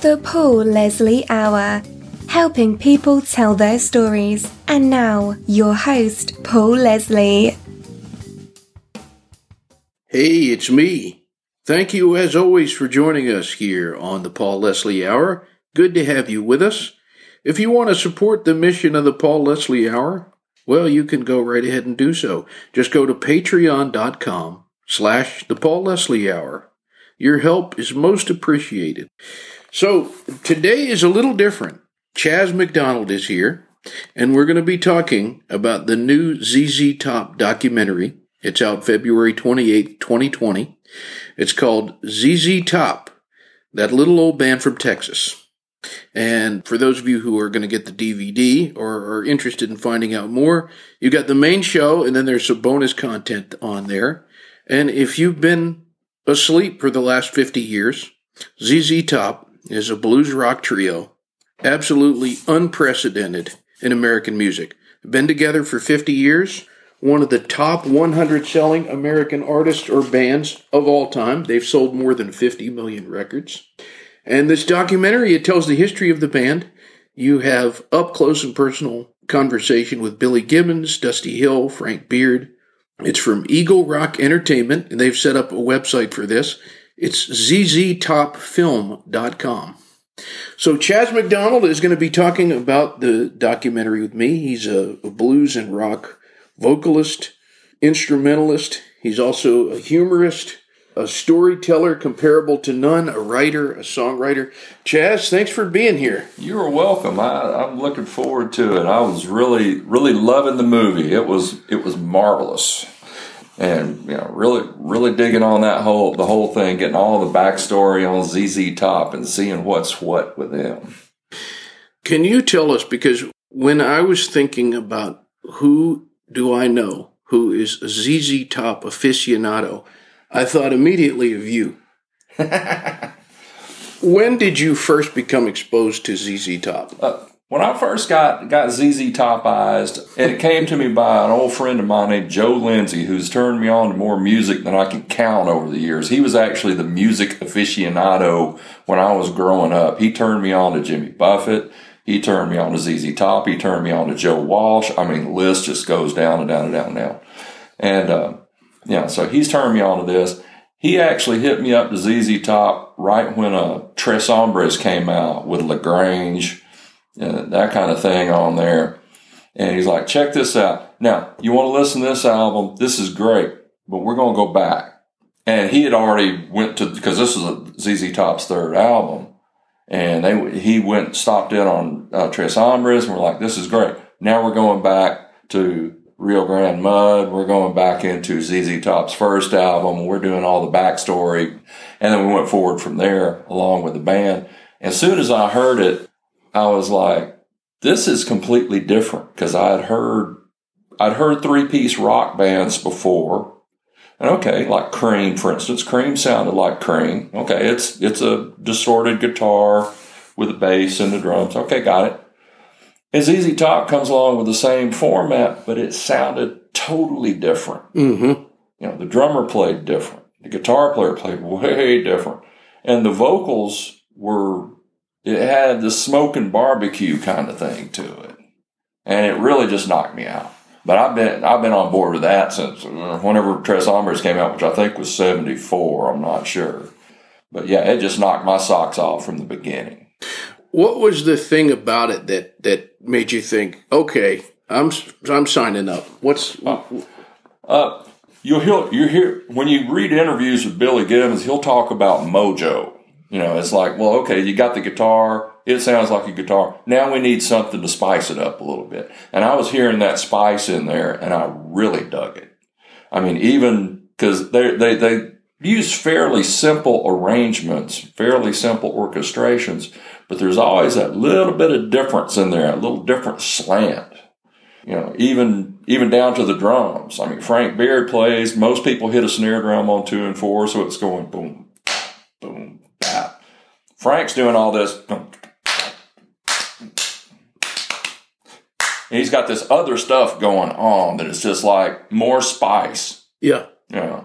The Paul Leslie Hour, helping people tell their stories. And now, your host, Paul Leslie. Hey, it's me. Thank you, as always, for joining us here on the Paul Leslie Hour. Good to have you with us. If you want to support the mission of the Paul Leslie Hour, well, you can go right ahead and do so. Just go to patreon.com/the Paul Leslie Hour. Your help is most appreciated. So, today is a little different. Chaz McDonald is here, and we're going to be talking about the new ZZ Top documentary. It's out February 28, 2020. It's called ZZ Top, that little old band from Texas. And for those of you who are going to get the DVD or are interested in finding out more, you got the main show, and then there's some bonus content on there. And if you've been asleep for the last 50 years, ZZ Top is a blues rock trio, absolutely unprecedented in American music. Been together for 50 years, one of the top 100 selling American artists or bands of all time. They've sold more than 50 million records. And this documentary, it tells the history of the band. You have up-close and personal conversation with Billy Gibbons, Dusty Hill, Frank Beard. It's from Eagle Rock Entertainment, and they've set up a website for this. It's ZZtopFilm.com. So Chaz McDonald is going to be talking about the documentary with me. He's a blues and rock vocalist, instrumentalist. He's also a humorist, a storyteller comparable to none, a writer, a songwriter. Chaz, thanks for being here. You are welcome. I'm looking forward to it. I was really loving the movie. It was marvelous. And you know, really digging on the whole thing, getting all the backstory on ZZ Top and seeing what's what with them. Can you tell us, because when I was thinking about who do I know who is a ZZ Top aficionado, I thought immediately of you. When did you first become exposed to ZZ Top? When I first got ZZ Top-ized, it came to me by an old friend of mine named Joe Lindsay, who's turned me on to more music than I can count over the years. He was actually the music aficionado when I was growing up. He turned me on to Jimmy Buffett. He turned me on to ZZ Top. He turned me on to Joe Walsh. I mean, the list just goes down and down and down and down. And, yeah, so he's turned me on to this. He actually hit me up to ZZ Top right when Tres Hombres came out with LaGrange and that kind of thing on there. And he's like, check this out. Now, you want to listen to this album? This is great, but we're going to go back. And he had already because this was ZZ Top's third album. And he stopped in on Tres Hombres, and we're like, this is great. Now we're going back to Rio Grande Mud. We're going back into ZZ Top's first album. We're doing all the backstory. And then we went forward from there along with the band. As soon as I heard it, I was like, this is completely different, because I'd heard three-piece rock bands before. And okay, like Cream, for instance. Cream sounded like Cream. Okay, it's a distorted guitar with a bass and the drums. Okay, got it. And ZZ Top comes along with the same format, but it sounded totally different. Mm-hmm. You know, the drummer played different. The guitar player played way different. And the vocals were... It had the smoke and barbecue kind of thing to it, and it really just knocked me out. But I've been on board with that since whenever Tres Hombres came out, which I think was 74. I'm not sure, but yeah, it just knocked my socks off from the beginning. What was the thing about it that made you think, okay, I'm signing up? What's you'll hear when you read interviews with Billy Gibbons, he'll talk about mojo. You know, it's like, well, okay, you got the guitar. It sounds like a guitar. Now we need something to spice it up a little bit. And I was hearing that spice in there, and I really dug it. I mean, even because they use fairly simple arrangements, fairly simple orchestrations, but there's always that little bit of difference in there, a little different slant. You know, even down to the drums. I mean, Frank Beard plays. Most people hit a snare drum on 2 and 4, so it's going boom, boom. Frank's doing all this. And he's got this other stuff going on that is just like more spice. Yeah. You know?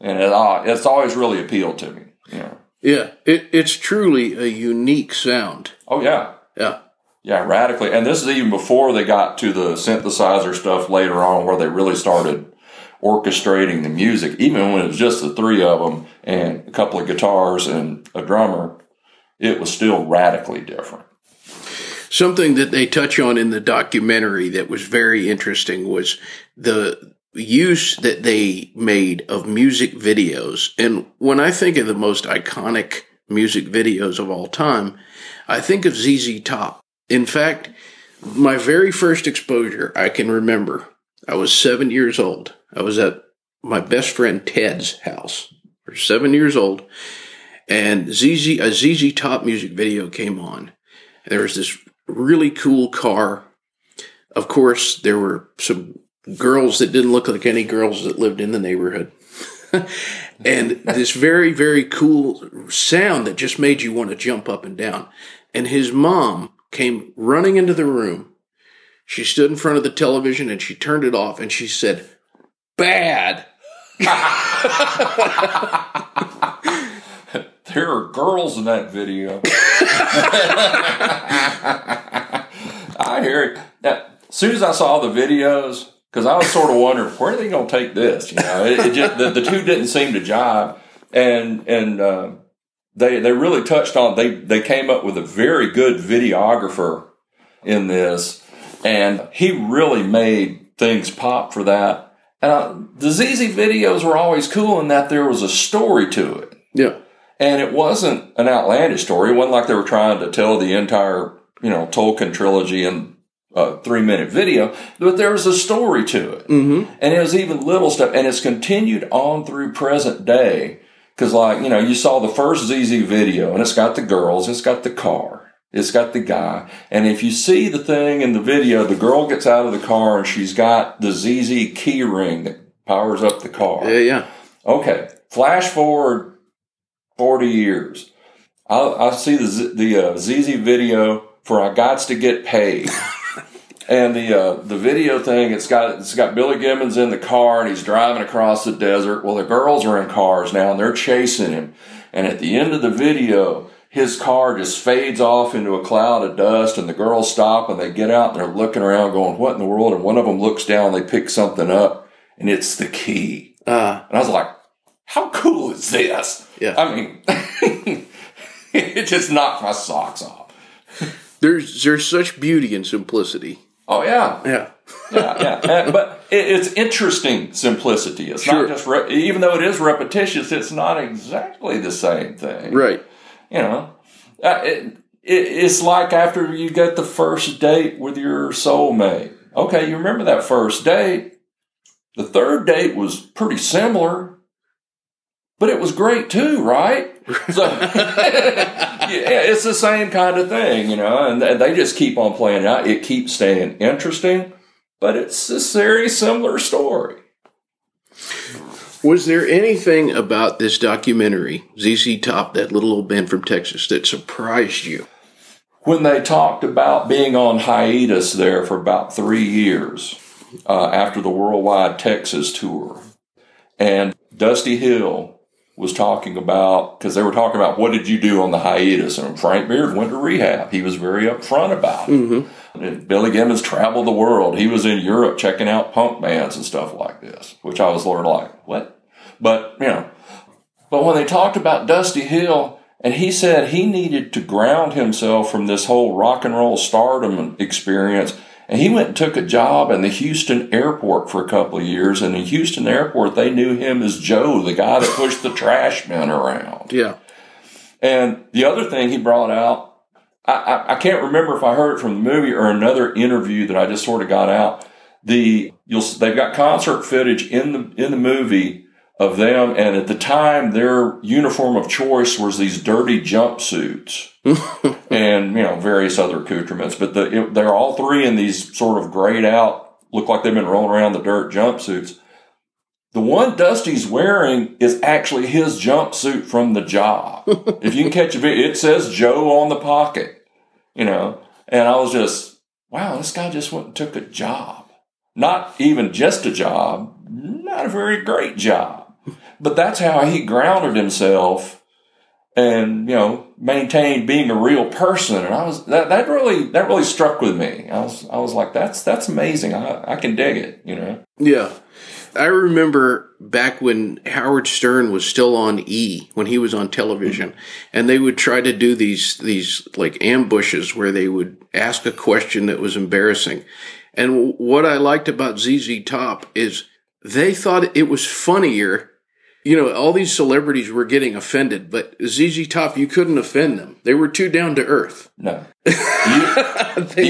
And it's always really appealed to me. Yeah. You know? Yeah, it's truly a unique sound. Oh, yeah. Yeah. Yeah, radically. And this is even before they got to the synthesizer stuff later on where they really started orchestrating the music, even when it was just the three of them and a couple of guitars and a drummer, it was still radically different. Something that they touch on in the documentary that was very interesting was the use that they made of music videos. And when I think of the most iconic music videos of all time, I think of ZZ Top. In fact, my very first exposure I can remember, I was 7 years old. I was at my best friend Ted's house. We were 7 years old, and a ZZ Top music video came on. And there was this really cool car. Of course, there were some girls that didn't look like any girls that lived in the neighborhood. And this very, very cool sound that just made you want to jump up and down. And his mom came running into the room. She stood in front of the television and she turned it off and she said, "Bad." There are girls in that video. I hear it. Now, as soon as I saw the videos, because I was sort of wondering, where are they going to take this? You know, it just, the two didn't seem to jive. And they really touched on, they came up with a very good videographer in this, and he really made things pop for that. And the ZZ videos were always cool in that there was a story to it. Yeah. And it wasn't an outlandish story. It wasn't like they were trying to tell the entire, Tolkien trilogy in a 3-minute video, but there was a story to it. Mm-hmm. And it was even little stuff, and it's continued on through present day. Because, you saw the first ZZ video, and it's got the girls, it's got the car, it's got the guy. And if you see the thing in the video, the girl gets out of the car, and she's got the ZZ key ring that powers up the car. Yeah, yeah. Okay, flash forward 40 years. I see the ZZ video for I Gots to Get Paid. And the video thing, it's got Billy Gibbons in the car, and he's driving across the desert. Well, the girls are in cars now, and they're chasing him. And at the end of the video, his car just fades off into a cloud of dust, and the girls stop, and they get out, and they're looking around going, what in the world? And one of them looks down, they pick something up, and it's the key. And I was like, how cool is this? Yeah. I mean, it just knocked my socks off. There's such beauty in simplicity. Oh, yeah. Yeah. Yeah. And, but it's interesting simplicity. It's sure. Not just, even though it is repetitious, it's not exactly the same thing. Right. It's like after you get the first date with your soulmate. Okay, you remember that first date. The third date was pretty similar, but it was great too, right? So, yeah, it's the same kind of thing, and they just keep on playing it out. It keeps staying interesting, but it's a very similar story. Was there anything about this documentary, ZZ Top, that little old band from Texas, that surprised you? When they talked about being on hiatus there for about 3 years after the worldwide Texas tour, and Dusty Hill was talking about, because they were talking about what did you do on the hiatus, and Frank Beard went to rehab. He was very upfront about it. Mm-hmm. And Billy Gibbons traveled the world. He was in Europe checking out punk bands and stuff like this, which I was sort of like, what? But, but when they talked about Dusty Hill, and he said he needed to ground himself from this whole rock and roll stardom experience, and he went and took a job in the Houston airport for a couple of years. And in Houston airport, they knew him as Joe, the guy that pushed the trash men around. Yeah. And the other thing he brought out, I can't remember if I heard it from the movie or another interview that I just sort of got out. They've got concert footage in the movie of them. And at the time, their uniform of choice was these dirty jumpsuits. And, various other accoutrements. But they're all three in these sort of grayed out, look like they've been rolling around the dirt jumpsuits. The one Dusty's wearing is actually his jumpsuit from the job. If you can catch a video, it says Joe on the pocket, And I was just, wow, this guy just went and took a job. Not even just a job, not a very great job. But that's how he grounded himself and, you know, maintained being a real person. And I was, that really struck with me. I was like, that's amazing. I can dig it, you know? Yeah. I remember back when Howard Stern was still on E, when he was on television, and they would try to do these like ambushes where they would ask a question that was embarrassing. And what I liked about ZZ Top is they thought it was funnier. You know, all these celebrities were getting offended, but ZZ Top, you couldn't offend them. They were too down to earth. No. You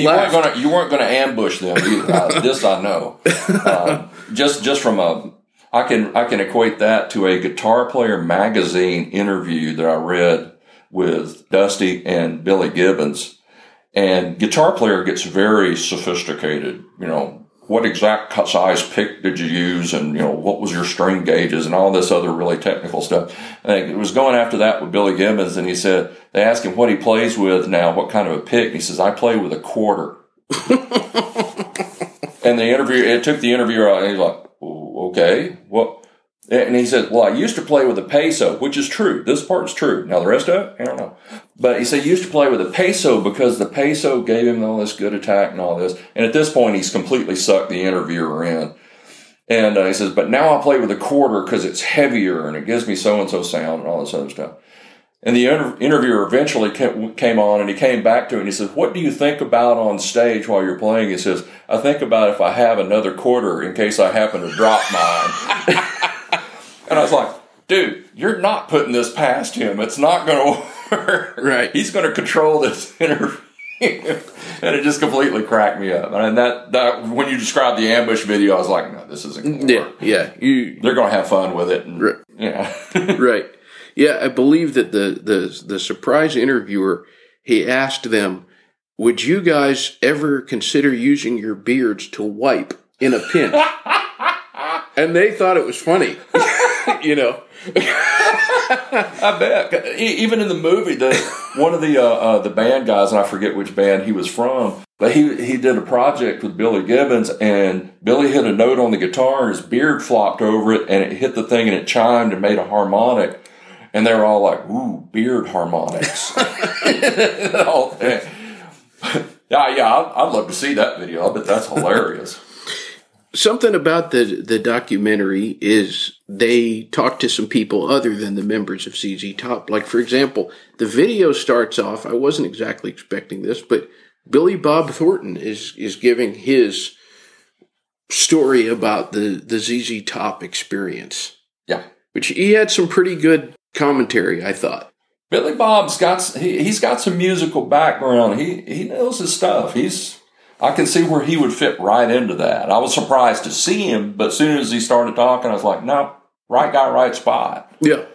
weren't going to ambush them either. This I know. Just from a, I can equate that to a Guitar Player magazine interview that I read with Dusty and Billy Gibbons. And Guitar Player gets very sophisticated, you know. What exact size pick did you use? And, you know, what was your string gauges and all this other really technical stuff? And it was going after that with Billy Gibbons. And he said, they asked him what he plays with now, what kind of a pick. And he says, I play with a quarter. And the interviewer, it took the interviewer out, and he's like, okay, what? And he said, well, I used to play with a peso, which is true. This part's true. Now the rest of it, I don't know. But he said he used to play with a peso because the peso gave him all this good attack and all this. And at this point, he's completely sucked the interviewer in. And he says, but now I play with a quarter because it's heavier and it gives me so-and-so sound and all this other stuff. And the interviewer eventually came on, and he came back to it, and he says, what do you think about on stage while you're playing? He says, I think about if I have another quarter in case I happen to drop mine. And I was like, dude, you're not putting this past him. It's not going to work. Right. He's going to control this interview. And it just completely cracked me up. And that when you described the ambush video, I was like, no, this isn't going to work. Yeah. They're going to have fun with it. And, right. Yeah. Right. Yeah, I believe that the surprise interviewer, he asked them, would you guys ever consider using your beards to wipe in a pinch? And they thought it was funny. You know, I bet even in the movie, one of the band guys, and I forget which band he was from, but he did a project with Billy Gibbons, and Billy hit a note on the guitar, and his beard flopped over it, and it hit the thing, and it chimed and made a harmonic, and they were all like, "Ooh, beard harmonics!" Yeah, I'd love to see that video. I bet that's hilarious. Something about the documentary is they talk to some people other than the members of ZZ Top. Like, for example, the video starts off, I wasn't exactly expecting this, but Billy Bob Thornton is giving his story about the ZZ Top experience. Yeah. Which he had some pretty good commentary, I thought. Billy Bob's got some musical background. He knows his stuff. I can see where he would fit right into that. I was surprised to see him, but as soon as he started talking, I was like, no, right guy, right spot. Yeah.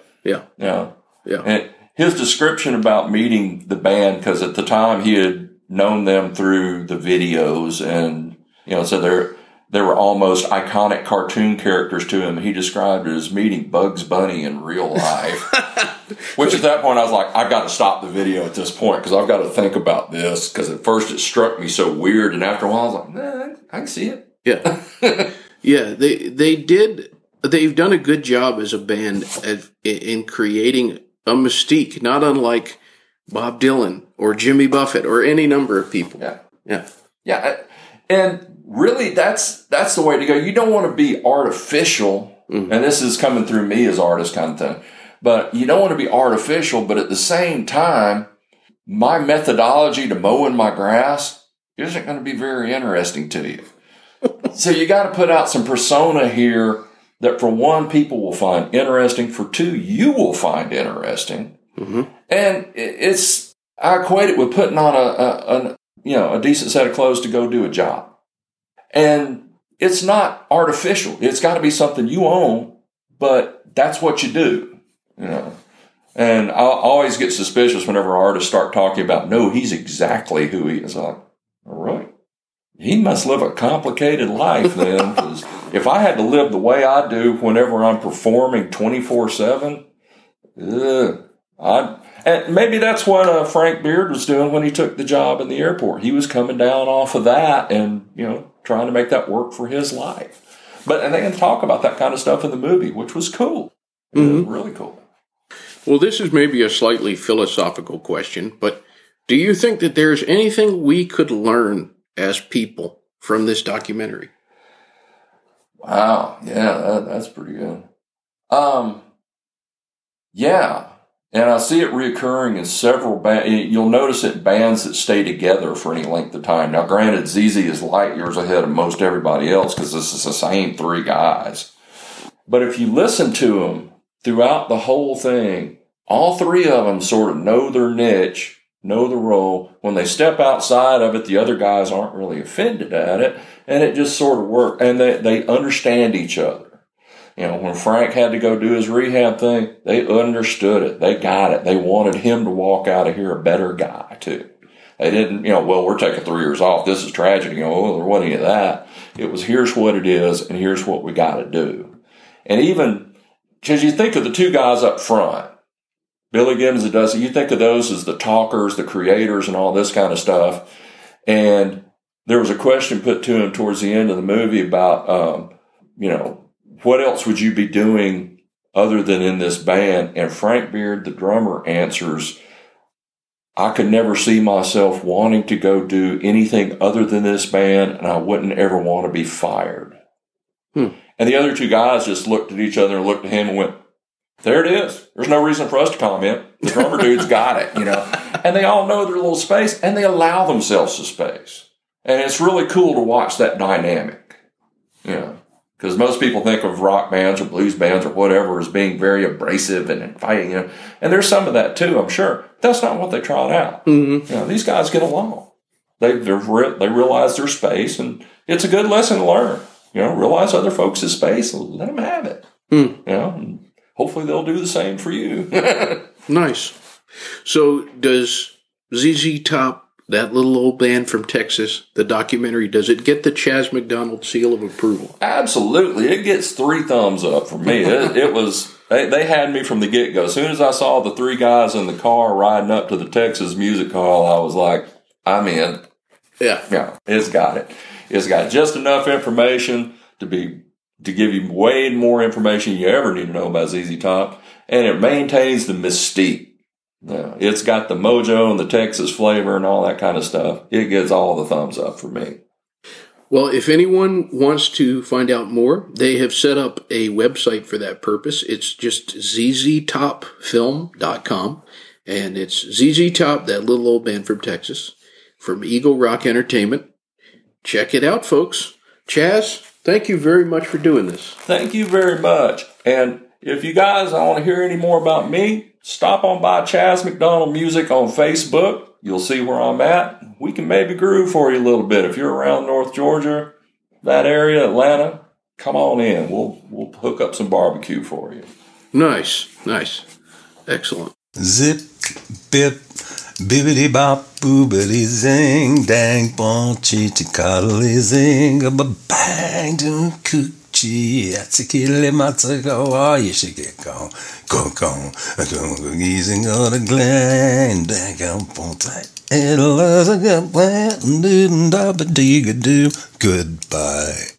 And his description about meeting the band, because at the time he had known them through the videos, and, you know, so they were almost iconic cartoon characters to him. He described it as meeting Bugs Bunny in real life. Which at that point, I was like, I've got to stop the video at this point because I've got to think about this, because at first it struck me so weird, and after a while I was like, nah, I can see it. Yeah. Yeah, they've done a good job as a band in creating a mystique, not unlike Bob Dylan or Jimmy Buffett or any number of people. Yeah. And really, that's the way to go. You don't want to be artificial, and this is coming through me as artist kind of thing. But you don't want to be artificial, but at the same time, my methodology to mowing my grass isn't going to be very interesting to you. So you got to put out some persona here that, for one, people will find interesting. For two, you will find interesting. Mm-hmm. And I equate it with putting on a decent set of clothes to go do a job. And it's not artificial. It's got to be something you own, but that's what you do. You know, and I always get suspicious whenever artists start talking about, no, he's exactly who he is. I'm like, all right, he must live a complicated life then. 'Cause if I had to live the way I do whenever I'm performing 24/7, and maybe that's what Frank Beard was doing when he took the job in the airport. He was coming down off of that and, you know, trying to make that work for his life. But and they can talk about that kind of stuff in the movie, which was cool. Mm-hmm. Really cool. Well, this is maybe a slightly philosophical question, but do you think that there's anything we could learn as people from this documentary? Wow. Yeah, that's pretty good. Yeah. And I see it reoccurring in several bands. You'll notice it bands that stay together for any length of time. Now, granted, ZZ is light years ahead of most everybody else because this is the same three guys. But if you listen to them throughout the whole thing, all three of them sort of know their niche, know the role. When they step outside of it, the other guys aren't really offended at it, and it just sort of works. And they understand each other. You know, when Frank had to go do his rehab thing, they understood it. They got it. They wanted him to walk out of here a better guy, too. They didn't, you know, well, we're taking 3 years off. This is tragic. You know, oh, there wasn't any of that. It was here's what it is, and here's what we got to do. And even, because you think of the two guys up front, Billy Gibbons and Dusty, you think of those as the talkers, the creators, and all this kind of stuff. And there was a question put to him towards the end of the movie about, you know, what else would you be doing other than in this band? And Frank Beard, the drummer, answers, I could never see myself wanting to go do anything other than this band, and I wouldn't ever want to be fired. Hmm. And the other two guys just looked at each other and looked at him and went, there it is. There's no reason for us to comment. The drummer dude's got it, you know. And they all know their little space, and they allow themselves the space. And it's really cool to watch that dynamic, you know. Because most people think of rock bands or blues bands or whatever as being very abrasive and inviting, you know. And there's some of that too, I'm sure. That's not what they trot out. Mm-hmm. You know, these guys get along. They realize their space, and it's a good lesson to learn. You know, realize other folks' space and let them have it. Mm. You know, and hopefully they'll do the same for you. Nice. So does ZZ Top, that little old band from Texas, the documentary, does it get the Chaz McDonald seal of approval? Absolutely. It gets 3 thumbs up from me. It was, they had me from the get-go. As soon as I saw the three guys in the car riding up to the Texas Music Hall, I was like, I'm in. Yeah. Yeah. It's got it. It's got just enough information to give you way more information you ever need to know about ZZ Top. And it maintains the mystique. Yeah, it's got the mojo and the Texas flavor and all that kind of stuff. It gets all the thumbs up for me. Well, if anyone wants to find out more, they have set up a website for that purpose. It's just ZZtopFilm.com. And it's ZZ Top, that little old band from Texas, from Eagle Rock Entertainment. Check it out, folks. Chaz, thank you very much for doing this. Thank you very much. And if you guys don't want to hear any more about me, stop on by Chaz McDonald Music on Facebook. You'll see where I'm at. We can maybe groove for you a little bit. If you're around North Georgia, that area, Atlanta, come on in. We'll hook up some barbecue for you. Nice, nice. Excellent. Zip, bip, bibbity bop, boobity zing, dang, bon, chitty, coddly zing, a bang, do cook. She had to kill him out to go. Oh, you should get gone. Go, go. I don't go easy, go to Glen. Dang, I'm on tight. It was a good plan. Didn't I be dig a do? Goodbye.